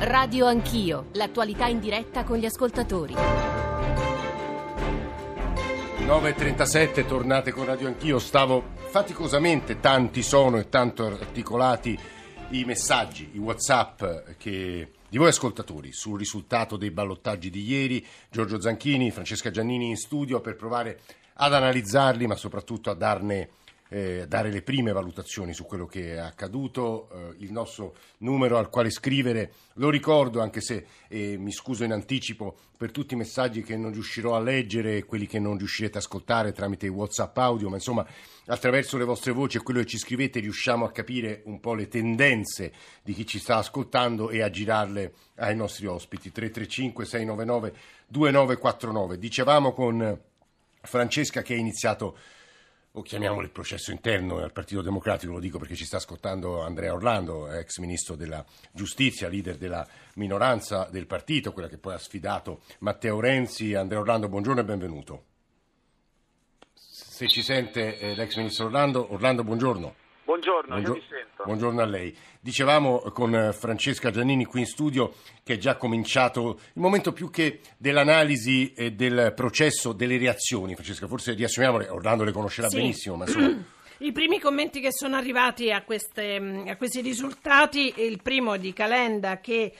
Radio Anch'io, l'attualità in diretta con gli ascoltatori. 9.37, tornate con Radio Anch'io. Stavo faticosamente, tanti sono e tanto articolati i messaggi, i WhatsApp che di voi ascoltatori sul risultato dei ballottaggi di ieri. Giorgio Zanchini, Francesca Giannini in studio per provare ad analizzarli, ma soprattutto a dare le prime valutazioni su quello che è accaduto. Il nostro numero al quale scrivere lo ricordo, anche se mi scuso in anticipo per tutti i messaggi che non riuscirò a leggere e quelli che non riuscirete a ascoltare tramite WhatsApp audio, ma insomma attraverso le vostre voci e quello che ci scrivete riusciamo a capire un po' le tendenze di chi ci sta ascoltando e a girarle ai nostri ospiti. 335 699 2949. Dicevamo con Francesca che è iniziato, o chiamiamolo il processo interno al Partito Democratico, lo dico perché ci sta ascoltando Andrea Orlando, ex ministro della Giustizia, leader della minoranza del partito, quella che poi ha sfidato Matteo Renzi. Andrea Orlando, buongiorno e benvenuto. Se ci sente l'ex ministro Orlando. Orlando, buongiorno. Buongiorno, io mi sento. Buongiorno a lei. Dicevamo con Francesca Giannini qui in studio che è già cominciato il momento più che dell'analisi e del processo, delle reazioni. Francesca, forse riassumiamole, Orlando le conoscerà benissimo, ma sono... I primi commenti che sono arrivati a questi risultati, il primo di Calenda che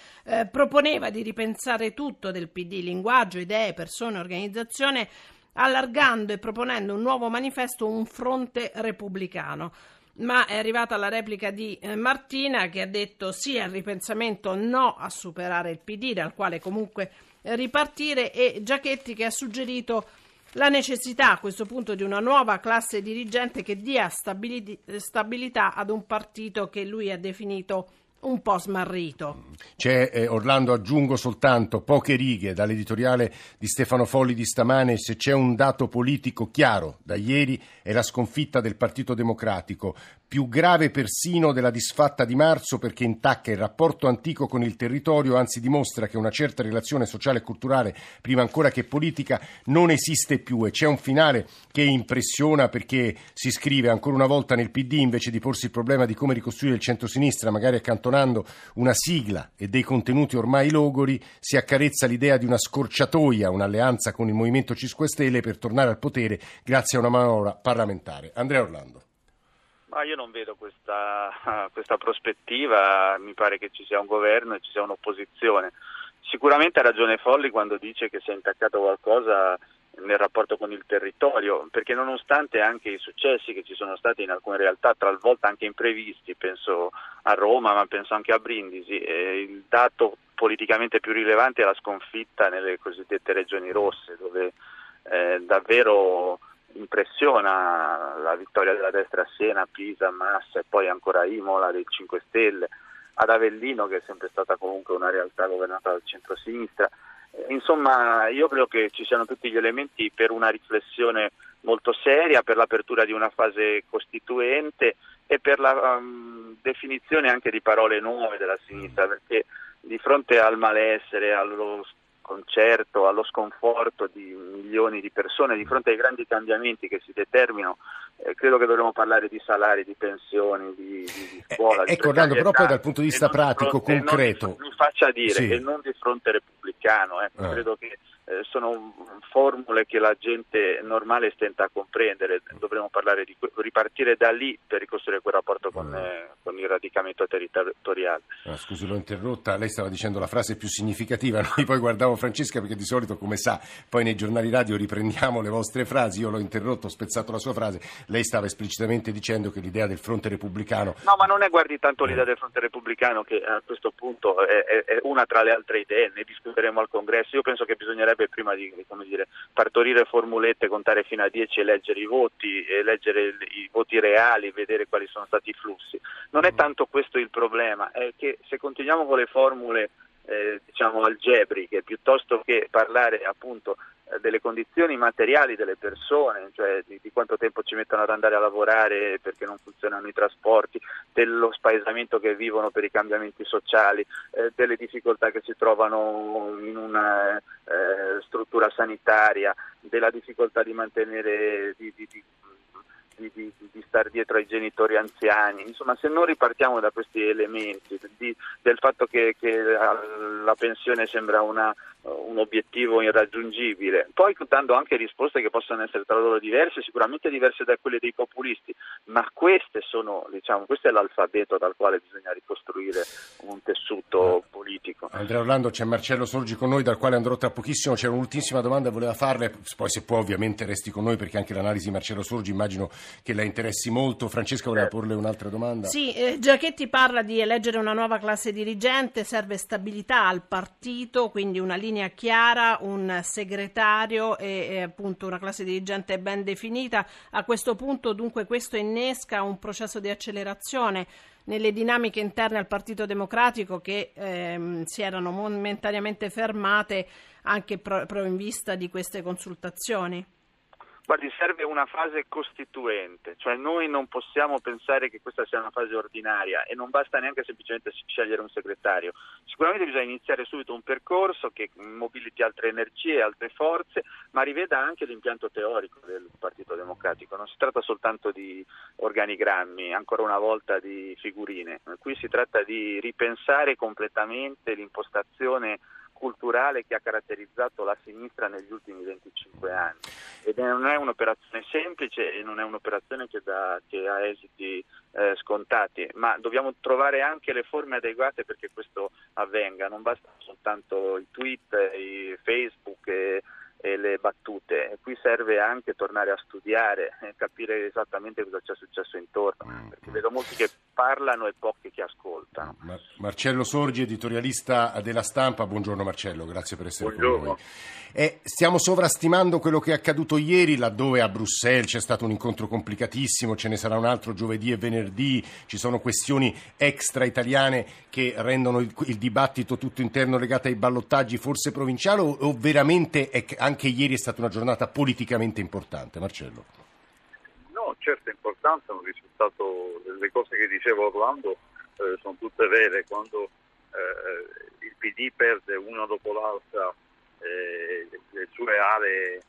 proponeva di ripensare tutto del PD, linguaggio, idee, persone, organizzazione, allargando e proponendo un nuovo manifesto, un fronte repubblicano. Ma è arrivata la replica di Martina che ha detto sì al ripensamento, no a superare il PD, dal quale comunque ripartire, e Giachetti che ha suggerito la necessità a questo punto di una nuova classe dirigente che dia stabilità ad un partito che lui ha definito un po' smarrito. C'è Orlando, aggiungo soltanto poche righe dall'editoriale di Stefano Folli di stamane: se c'è un dato politico chiaro da ieri è la sconfitta del Partito Democratico, più grave persino della disfatta di marzo, perché intacca il rapporto antico con il territorio, anzi dimostra che una certa relazione sociale e culturale, prima ancora che politica, non esiste più. E c'è un finale che impressiona perché si scrive: ancora una volta nel PD, invece di porsi il problema di come ricostruire il centrosinistra, magari accanto una sigla e dei contenuti ormai logori, si accarezza l'idea di una scorciatoia, un'alleanza con il Movimento 5 Stelle per tornare al potere grazie a una manovra parlamentare. Andrea Orlando. Ma io non vedo questa prospettiva, mi pare che ci sia un governo e ci sia un'opposizione. Sicuramente ha ragione Folli quando dice che si è intaccato qualcosa nel rapporto con il territorio, perché nonostante anche i successi che ci sono stati in alcune realtà, talvolta anche imprevisti, penso a Roma ma penso anche a Brindisi, il dato politicamente più rilevante è la sconfitta nelle cosiddette regioni rosse, dove davvero impressiona la vittoria della destra a Siena, a Pisa, a Massa e poi ancora a Imola dei 5 Stelle, ad Avellino che è sempre stata comunque una realtà governata dal centro-sinistra. Insomma, io credo che ci siano tutti gli elementi per una riflessione molto seria, per l'apertura di una fase costituente e per la definizione anche di parole nuove della sinistra, perché di fronte al malessere, allo sconcerto, allo sconforto di milioni di persone, di fronte ai grandi cambiamenti che si determinano, credo che dovremmo parlare di salari, di pensioni, di scuola. Ecco, Orlando, però poi dal punto di vista pratico, concreto... Mi faccia dire, sì, e non di fronte repubblicano, credo che sono formule che la gente normale stenta a comprendere. Dovremmo parlare di ripartire da lì per ricostruire quel rapporto con il radicamento territoriale. Scusi, l'ho interrotta, lei stava dicendo la frase più significativa, noi poi guardavo Francesca perché di solito, come sa, poi nei giornali radio riprendiamo le vostre frasi, io l'ho interrotto, ho spezzato la sua frase, lei stava esplicitamente dicendo che l'idea del fronte repubblicano... No, ma non è, guardi, tanto l'idea del fronte repubblicano, che a questo punto è una tra le altre idee, ne discuteremo al congresso. Io penso che bisognerebbe prima di, come dire, partorire formulette, contare fino a 10 e leggere i voti, e leggere i voti reali, vedere quali sono stati i flussi. Non è tanto questo il problema, è che se continuiamo con le formule algebriche, piuttosto che parlare appunto delle condizioni materiali delle persone, cioè di quanto tempo ci mettono ad andare a lavorare perché non funzionano i trasporti, dello spaesamento che vivono per i cambiamenti sociali, delle difficoltà che si trovano in una struttura sanitaria, della difficoltà di mantenere, di di stare dietro ai genitori anziani. Insomma, se non ripartiamo da questi elementi, del fatto che la pensione sembra un obiettivo irraggiungibile, poi dando anche risposte che possono essere tra loro diverse, sicuramente diverse da quelle dei populisti, ma queste sono, diciamo, questo è l'alfabeto dal quale bisogna ricostruire un tessuto politico. Andrea Orlando, c'è Marcello Sorgi con noi, dal quale andrò tra pochissimo. C'è un'ultimissima domanda che voleva farle, poi se può ovviamente resti con noi, perché anche l'analisi di Marcello Sorgi immagino che la interessi molto. Francesca voleva porle un'altra domanda. Sì, Giachetti parla di eleggere una nuova classe dirigente, serve stabilità al partito, quindi una linea chiara, un segretario e appunto una classe dirigente ben definita. A questo punto dunque questo innesca un processo di accelerazione nelle dinamiche interne al Partito Democratico che si erano momentaneamente fermate anche proprio in vista di queste consultazioni. Guardi, serve una fase costituente, cioè noi non possiamo pensare che questa sia una fase ordinaria e non basta neanche semplicemente scegliere un segretario. Sicuramente bisogna iniziare subito un percorso che mobiliti altre energie, altre forze, ma riveda anche l'impianto teorico del Partito Democratico. Non si tratta soltanto di organigrammi, ancora una volta di figurine. Qui si tratta di ripensare completamente l'impostazione culturale che ha caratterizzato la sinistra negli ultimi 25 anni. Ed non è un'operazione semplice e non è un'operazione che ha esiti scontati, ma dobbiamo trovare anche le forme adeguate perché questo avvenga. Non basta soltanto i tweet, i Facebook e le battute. Qui serve anche tornare a studiare e capire esattamente cosa c'è successo intorno, perché vedo molti che parlano e pochi che ascoltano. Marcello Sorgi, editorialista della Stampa. Buongiorno Marcello, grazie per essere con noi. Stiamo sovrastimando quello che è accaduto ieri, laddove a Bruxelles c'è stato un incontro complicatissimo, ce ne sarà un altro giovedì e venerdì, ci sono questioni extra italiane che rendono il dibattito tutto interno legato ai ballottaggi forse provinciale, o veramente anche ieri è stata una giornata politicamente importante, Marcello? No, certo è importante, un risultato, le cose che diceva Orlando sono tutte vere. Quando il PD perde una dopo l'altra le sue aree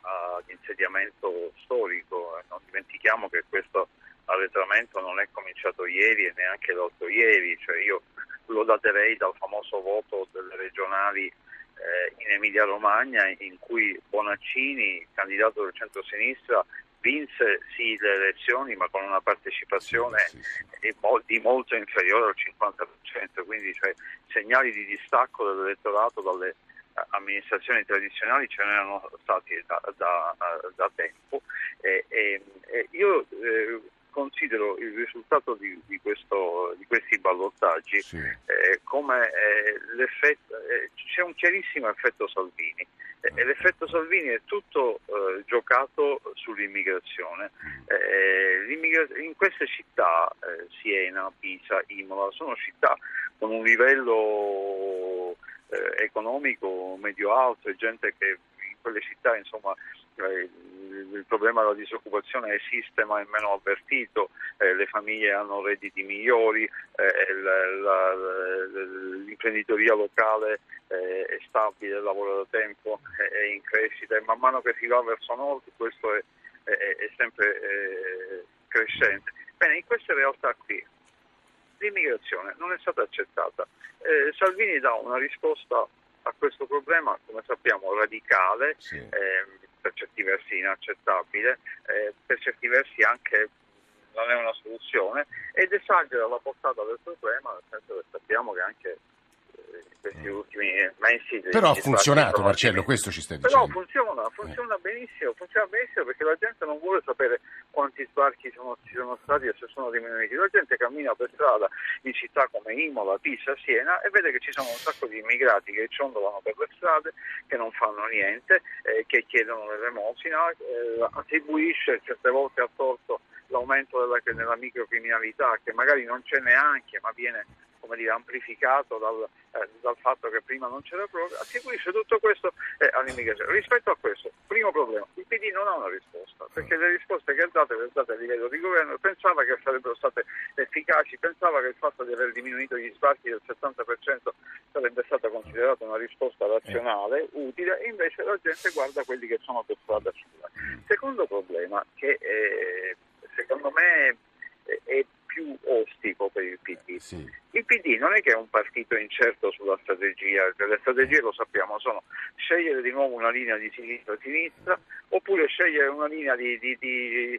all'insediamento storico, non dimentichiamo che questo arretramento non è cominciato ieri e neanche l'altro ieri, cioè io lo daterei dal famoso voto delle regionali in Emilia-Romagna, in cui Bonaccini, candidato del centro-sinistra, vinse sì le elezioni ma con una partecipazione di molto inferiore al 50%, quindi cioè, segnali di distacco dell'elettorato dalle amministrazioni tradizionali ce n'erano stati da tempo e io considero il risultato di questi ballottaggi come l'effetto, c'è un chiarissimo effetto Salvini e l'effetto Salvini è tutto giocato sull'immigrazione. In queste città, Siena, Pisa, Imola, sono città con un livello economico medio-alto e gente che in quelle città insomma il problema della disoccupazione esiste ma è meno avvertito, le famiglie hanno redditi migliori, l'imprenditoria locale è stabile, lavora da tempo, è in crescita e man mano che si va verso nord questo è sempre crescente. Bene, in queste realtà qui l'immigrazione non è stata accettata. Salvini dà una risposta a questo problema, come sappiamo, radicale, per certi versi inaccettabile, per certi versi anche non è una soluzione, ed esagera la portata del problema, nel senso che sappiamo che anche questi ultimi mesi... Però ha funzionato, Marcello, questo ci stai dicendo. Però funziona benissimo perché la gente non vuole sapere quanti sbarchi ci sono stati e se sono diminuiti. La gente cammina per strada in città come Imola, Pisa, Siena e vede che ci sono un sacco di immigrati che ciondolano per le strade, che non fanno niente, che chiedono l'elemosina, attribuisce certe volte a torto l'aumento della microcriminalità che magari non c'è neanche ma viene come dire, amplificato dal fatto che prima non c'era proroga, attribuisce tutto questo all'immigrazione. Rispetto a questo, primo problema, il PD non ha una risposta, perché le risposte che ha dato a livello di governo pensava che sarebbero state efficaci, pensava che il fatto di aver diminuito gli sbarchi del 70% sarebbe stata considerata una risposta razionale, utile, e invece la gente guarda quelli che sono per strada sulla. Secondo problema, che secondo me è più ostico per il PD. Sì. Il PD non è che è un partito incerto sulla strategia, le strategie lo sappiamo, sono scegliere di nuovo una linea di sinistra-sinistra oppure scegliere una linea di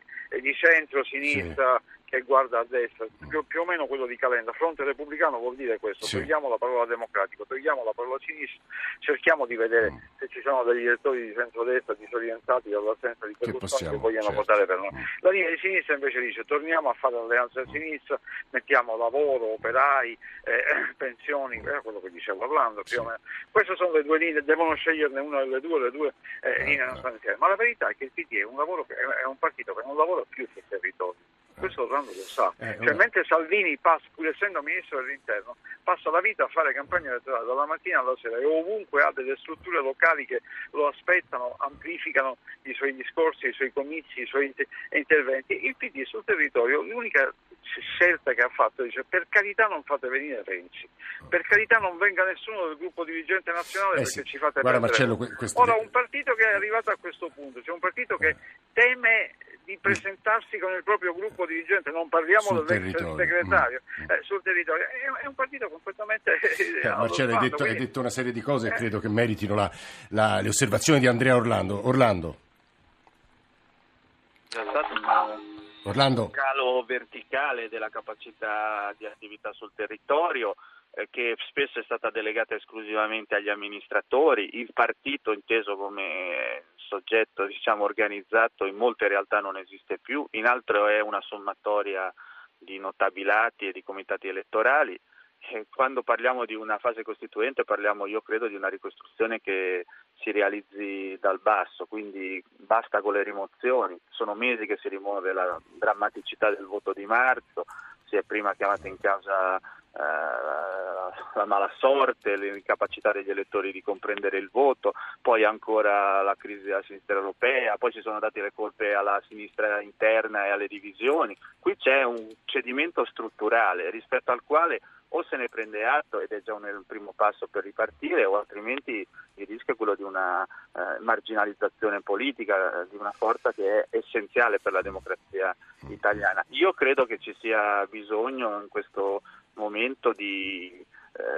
centro-sinistra, sì, che guarda a destra, più o meno quello di Calenda. Fronte repubblicano vuol dire questo, sì, togliamo la parola democratico, togliamo la parola sinistra, cerchiamo di vedere se ci sono degli elettori di centrodestra disorientati dall'assenza di Berlusconi che vogliono, certo, votare per noi. La linea di sinistra invece dice torniamo a fare alleanza a sinistra, mettiamo lavoro, operai, pensioni, quello che dicevo Orlando, più o meno. Queste sono le due linee, devono sceglierne una delle due, le due linee non stanno insieme. Ma la verità è che il PD è un partito che non lavora più sul territorio. Questo Orlando lo sa, cioè, mentre Salvini passa, pur essendo ministro dell'interno, passa la vita a fare campagna elettorale dalla mattina alla sera e ovunque ha delle strutture locali che lo aspettano, amplificano i suoi discorsi, i suoi comizi, i suoi interventi. Il PD sul territorio, l'unica scelta che ha fatto, dice: per carità non fate venire Renzi, per carità non venga nessuno del gruppo dirigente nazionale, perché ci fate perdere. Marcello, ora un partito che è arrivato a questo punto, cioè un partito che teme di presentarsi con il proprio gruppo dirigente, non parliamo del segretario, sul territorio, è un partito completamente... Marcello, hai detto una serie di cose e credo che meritino le osservazioni di Andrea Orlando. Orlando? C'è stato un calo verticale della capacità di attività sul territorio, che spesso è stata delegata esclusivamente agli amministratori. Il partito inteso come soggetto, diciamo, organizzato in molte realtà non esiste più, in altre è una sommatoria di notabilati e di comitati elettorali. Quando parliamo di una fase costituente parliamo, io credo, di una ricostruzione che si realizzi dal basso, quindi basta con le rimozioni. Sono mesi che si rimuove la drammaticità del voto di marzo, si è prima chiamata in causa la mala sorte, l'incapacità degli elettori di comprendere il voto, poi ancora la crisi della sinistra europea, poi ci sono date le colpe alla sinistra interna e alle divisioni. Qui c'è un cedimento strutturale rispetto al quale o se ne prende atto ed è già un primo passo per ripartire, o altrimenti il rischio è quello di una marginalizzazione politica di una forza che è essenziale per la democrazia italiana. Io credo che ci sia bisogno in questo momento di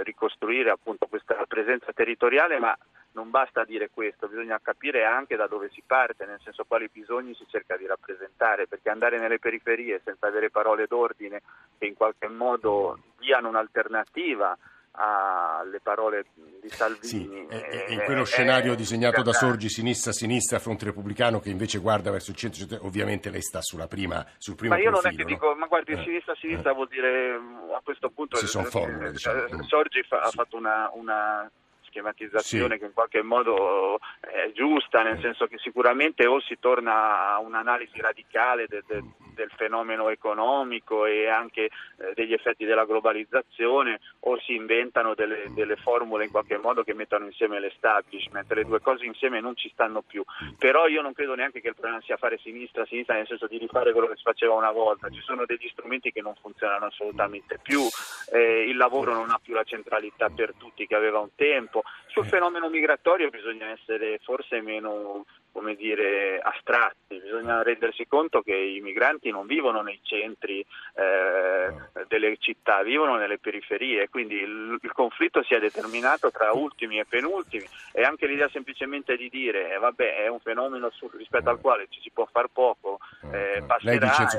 ricostruire appunto questa presenza territoriale, ma non basta dire questo, bisogna capire anche da dove si parte, nel senso quali bisogni si cerca di rappresentare, perché andare nelle periferie senza avere parole d'ordine che in qualche modo diano un'alternativa alle parole di Salvini, e in quello scenario disegnato da Sorgi, sinistra-sinistra, fronte repubblicano che invece guarda verso il centro, ovviamente lei sta sulla prima, sul primo profilo. Ma io non è che dico, ma guardi, sinistra-sinistra vuol dire, a questo punto si sono formule, diciamo. Sorgi ha fatto una schematizzazione che in qualche modo è giusta, nel senso che sicuramente o si torna a un'analisi radicale del fenomeno economico e anche degli effetti della globalizzazione, o si inventano delle formule in qualche modo che mettano insieme l'establishment. Le due cose insieme non ci stanno più, però io non credo neanche che il problema sia fare sinistra, nel senso di rifare quello che si faceva una volta. Ci sono degli strumenti che non funzionano assolutamente più, il lavoro non ha più la centralità per tutti che aveva un tempo. Sul fenomeno migratorio bisogna essere forse meno, come dire, astratti, bisogna rendersi conto che i migranti non vivono nei centri delle città, vivono nelle periferie, quindi il conflitto si è determinato tra ultimi e penultimi, e anche l'idea semplicemente di dire vabbè è un fenomeno rispetto al quale ci si può far poco, passerà...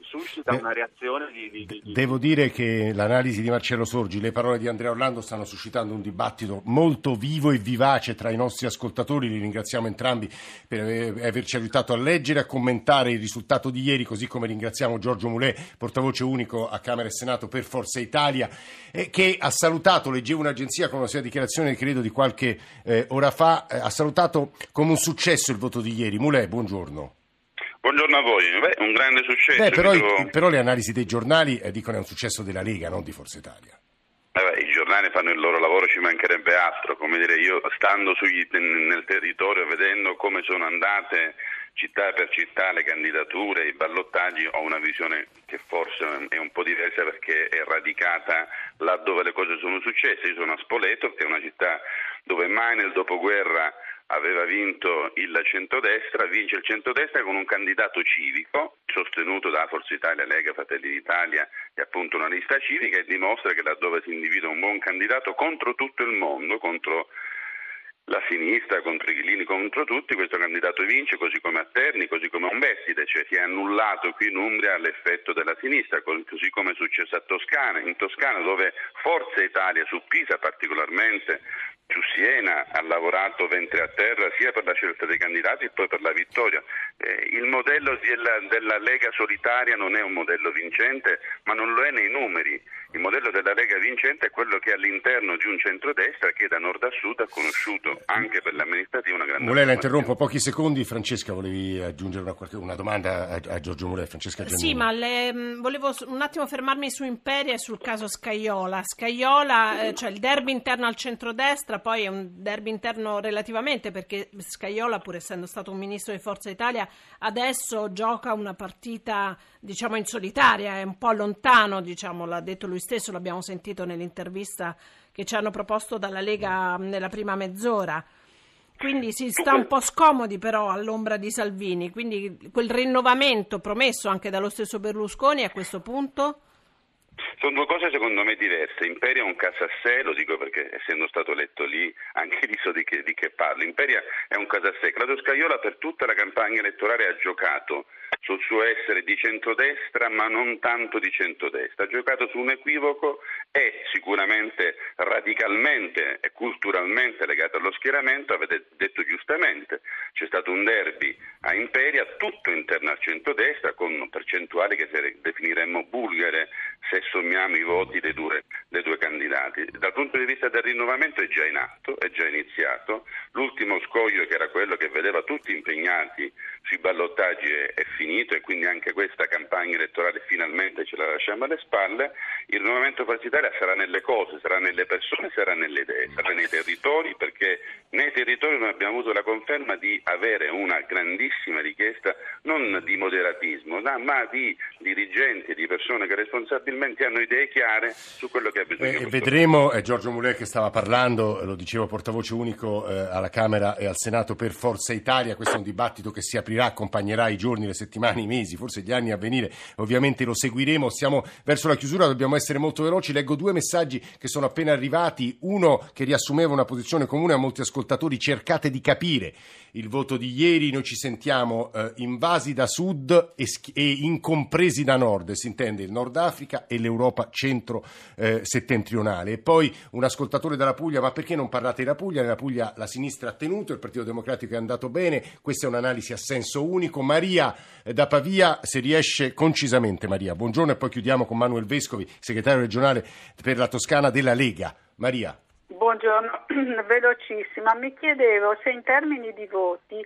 suscita una reazione di... Devo dire che l'analisi di Marcello Sorgi, le parole di Andrea Orlando stanno suscitando un dibattito molto vivo e vivace tra i nostri ascoltatori. Li ringraziamo entrambi per averci aiutato a leggere e a commentare il risultato di ieri, così come ringraziamo Giorgio Mulè, portavoce unico a Camera e Senato per Forza Italia, che ha salutato, leggevo un'agenzia con una sua dichiarazione credo di qualche ora fa, ha salutato come un successo il voto di ieri. Mulè, buongiorno. Buongiorno a voi, un grande successo. Però le analisi dei giornali dicono è un successo della Lega, non di Forza Italia. I giornali fanno il loro lavoro, ci mancherebbe altro, come dire, io stando nel territorio, vedendo come sono andate città per città le candidature, i ballottaggi, ho una visione che forse è un po' diversa perché è radicata laddove le cose sono successe. Io sono a Spoleto, che è una città dove mai nel dopoguerra aveva vinto il centrodestra, vince il centrodestra con un candidato civico sostenuto da Forza Italia, Lega, Fratelli d'Italia e appunto una lista civica, e dimostra che laddove si individua un buon candidato contro tutto il mondo, contro la sinistra, contro i grillini, contro tutti, questo candidato vince, così come a Terni, così come a Umbesside, cioè si è annullato qui in Umbria l'effetto della sinistra, così come è successo a Toscana, in Toscana dove Forza Italia su Pisa particolarmente, su Siena ha lavorato ventre a terra sia per la scelta dei candidati e poi per la vittoria. Il modello della Lega solitaria non è un modello vincente, ma non lo è nei numeri. Il modello della Lega vincente è quello che è all'interno di un centrodestra che da nord a sud ha conosciuto anche per l'amministrativa una grande... Mulè, la interrompo pochi secondi. Francesca, volevi aggiungere una domanda a Giorgio Mulè. Francesca Giannini. Sì, ma volevo un attimo fermarmi su Imperia e sul caso Scajola, cioè il derby interno al centrodestra. Poi è un derby interno relativamente, perché Scajola, pur essendo stato un ministro di Forza Italia, adesso gioca una partita diciamo in solitaria, è un po' lontano, diciamo, l'ha detto lui stesso, l'abbiamo sentito nell'intervista che ci hanno proposto dalla Lega nella prima mezz'ora. Quindi si sta un po' scomodi però all'ombra di Salvini, quindi quel rinnovamento promesso anche dallo stesso Berlusconi a questo punto... Sono due cose secondo me diverse. Imperia è un caso a sé, lo dico perché essendo stato letto lì anche lì so di che parlo. Imperia è un caso a sé. Claudio Scajola per tutta la campagna elettorale ha giocato sul suo essere di centrodestra, ma non tanto di centrodestra, ha giocato su un equivoco, è sicuramente radicalmente e culturalmente legato allo schieramento, avete detto giustamente, c'è stato un derby a Imperia, tutto interno al centrodestra, con percentuali che se definiremmo bulgare se sommiamo i voti dei due candidati. Dal punto di vista del rinnovamento è già in atto, è già iniziato, l'ultimo scoglio che era quello che vedeva tutti impegnati sui ballottaggi è finito, e quindi anche questa campagna elettorale finalmente ce la lasciamo alle spalle. Il rinnovamento Forza Italia sarà nelle cose, sarà nelle persone, sarà nelle idee, sarà nei territori, perché nei territori noi abbiamo avuto la conferma di avere una grandissima richiesta non di moderatismo, ma di dirigenti, di persone che responsabilmente hanno idee chiare su quello che ha bisogno. Vedremo, Giorgio Mulè che stava parlando, lo dicevo, portavoce unico alla Camera e al Senato per Forza Italia. Questo è un dibattito che si aprirà, accompagnerà i giorni, le settimane, i mesi, forse gli anni a venire, ovviamente lo seguiremo. Siamo verso la chiusura, dobbiamo essere molto veloci. Leggo due messaggi che sono appena arrivati, uno che riassumeva una posizione comune a molti ascoltatori: cercate di capire il voto di ieri, noi ci sentiamo invasi da sud e incompresi da nord, si intende il Nord Africa e l'Europa centro-settentrionale. E poi un ascoltatore dalla Puglia: ma perché non parlate della Puglia? Nella Puglia la sinistra ha tenuto, il Partito Democratico è andato bene, questa è un'analisi a senso unico. Maria da Pavia, se riesce concisamente. Maria, buongiorno, e poi chiudiamo con Manuel Vescovi, segretario regionale per la Toscana della Lega. Maria. Buongiorno, velocissima. Mi chiedevo se in termini di voti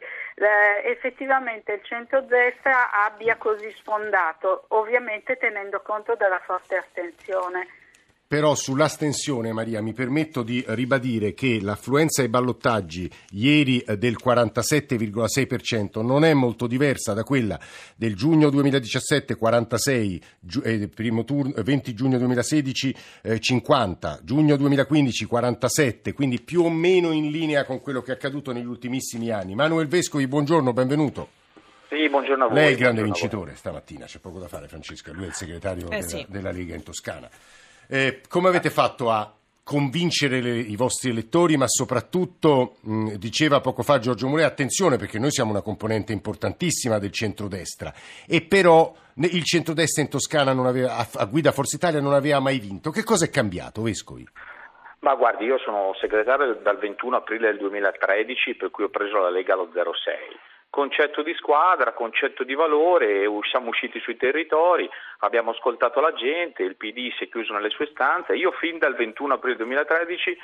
effettivamente il centrodestra abbia così sfondato, ovviamente tenendo conto della forte astensione. Però sull'astensione, Maria, mi permetto di ribadire che l'affluenza ai ballottaggi ieri del 47,6% non è molto diversa da quella del giugno 2017 46, 20 giugno 2016 50, giugno 2015 47, quindi più o meno in linea con quello che è accaduto negli ultimissimi anni. Manuel Vescovi, buongiorno, benvenuto. Sì, buongiorno a voi. Lei è il grande vincitore stamattina, c'è poco da fare, Francesca, lui è il segretario della Lega in Toscana. Come avete fatto a convincere i vostri elettori, ma soprattutto diceva poco fa Giorgio Mulè, attenzione perché noi siamo una componente importantissima del centrodestra, e però il centrodestra in Toscana non aveva, a guida Forza Italia non aveva mai vinto. Che cosa è cambiato, Vescovi? Ma guardi, io sono segretario dal 21 aprile del 2013, per cui ho preso la Lega allo 06. concetto di squadra, concetto di valore, siamo usciti sui territori, abbiamo ascoltato la gente, il PD si è chiuso nelle sue stanze. Io fin dal 21 aprile 2013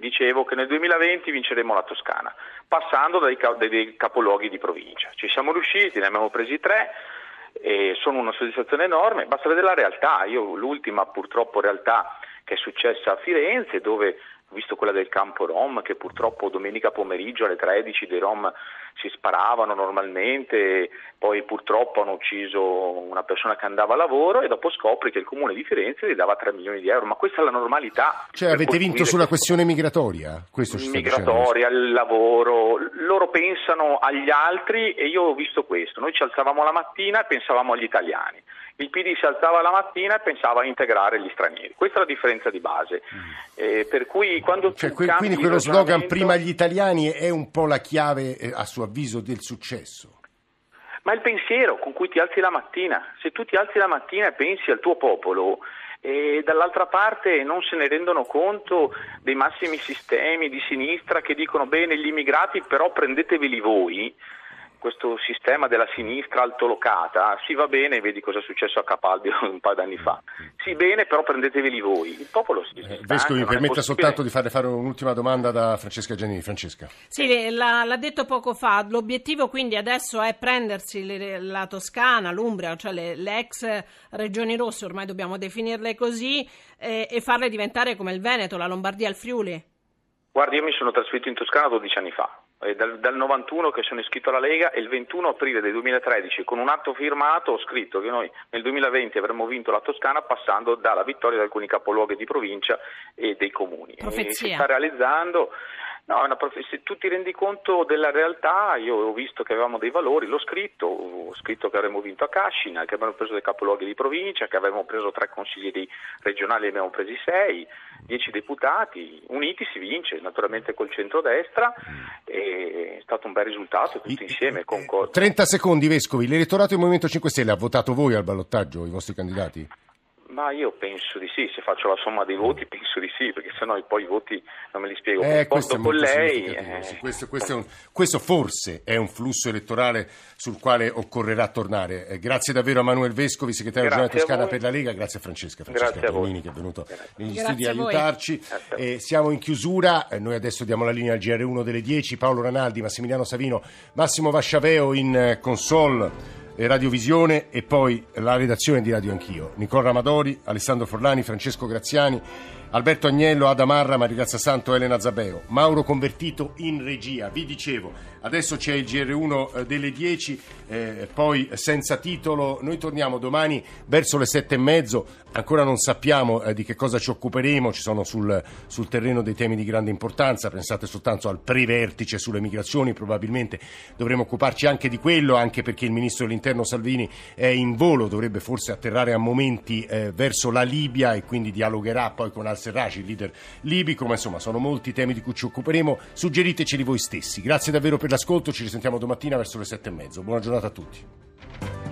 dicevo che nel 2020 vinceremo la Toscana, passando dai capoluoghi di provincia. Ci siamo riusciti, ne abbiamo presi 3, e sono una soddisfazione enorme. Basta vedere la realtà. Io l'ultima purtroppo realtà che è successa a Firenze, dove visto quella del campo Rom, che purtroppo domenica pomeriggio alle 13 dei Rom si sparavano normalmente, poi purtroppo hanno ucciso una persona che andava a lavoro, e dopo scopri che il comune di Firenze gli dava 3 milioni di euro, ma questa è la normalità. Cioè avete vinto sulla questione migratoria? Questo ci sta dicendo. Migratoria, il lavoro, loro pensano agli altri, e io ho visto questo, noi ci alzavamo la mattina e pensavamo agli italiani. Il PD si alzava la mattina e pensava a integrare gli stranieri. Questa è la differenza di base. Per cui quando quindi quello slogan prima gli italiani è un po' la chiave, a suo avviso, del successo. Ma il pensiero con cui ti alzi la mattina, se tu ti alzi la mattina e pensi al tuo popolo, e dall'altra parte non se ne rendono conto dei massimi sistemi di sinistra che dicono bene gli immigrati però prendeteveli voi. Questo sistema della sinistra altolocata, sì va bene, vedi cosa è successo a Capaldi un paio d'anni fa, sì bene però prendeteveli voi, il popolo si Vescovi, mi permetta soltanto di fare un'ultima domanda da Francesca Giannini. Francesca. Sì, l'ha detto poco fa, l'obiettivo quindi adesso è prendersi la Toscana, l'Umbria, cioè le ex regioni rosse, ormai dobbiamo definirle così, e farle diventare come il Veneto, la Lombardia, il Friuli. Guardi, io mi sono trasferito in Toscana 12 anni fa, dal 91 che sono iscritto alla Lega, e il 21 aprile del 2013 con un atto firmato ho scritto che noi nel 2020 avremmo vinto la Toscana passando dalla vittoria di alcuni capoluoghi di provincia e dei comuni. Profezia. E si sta realizzando. No, se tu ti rendi conto della realtà, io ho visto che avevamo dei valori, l'ho scritto, ho scritto che avremmo vinto a Cascina, che avremmo preso dei capoluoghi di provincia, che avremmo preso 3 consiglieri regionali e abbiamo presi 6, 10 deputati, uniti si vince, naturalmente col centrodestra, è stato un bel risultato, tutti insieme, concordo. 30 secondi, Vescovi, l'elettorato del Movimento 5 Stelle ha votato voi al ballottaggio, i vostri candidati? Ma io penso di sì, se faccio la somma dei voti penso di sì, perché sennò poi i voti non me li spiego. Questo con lei questo forse è un flusso elettorale sul quale occorrerà tornare. Grazie davvero a Manuel Vescovi, segretario regionale Toscana per la Lega, grazie a Francesca Giannini che è venuto negli studi a aiutarci. Siamo in chiusura, noi adesso diamo la linea al GR1 delle 10, Paolo Ranaldi, Massimiliano Savino, Massimo Vasciaveo in console e radiovisione, e poi la redazione di Radio Anch'io, Nicola Amadori, Alessandro Forlani, Francesco Graziani, Alberto Agnello, Ada Marra, Marigrazia Santo, Elena Zabeo, Mauro Convertito in regia. Vi dicevo, adesso c'è il GR1 delle 10, poi senza titolo. Noi torniamo domani verso le 7:30, ancora non sappiamo di che cosa ci occuperemo, ci sono sul terreno dei temi di grande importanza, pensate soltanto al pre-vertice sulle migrazioni, probabilmente dovremo occuparci anche di quello, anche perché il ministro dell'Interno Salvini è in volo, dovrebbe forse atterrare a momenti verso la Libia, e quindi dialogherà poi con al-Serraj, il leader libico, ma insomma sono molti temi di cui ci occuperemo, suggeriteceli voi stessi. Grazie davvero per l'ascolto, ci risentiamo domattina verso le 7:30. Buona giornata a tutti.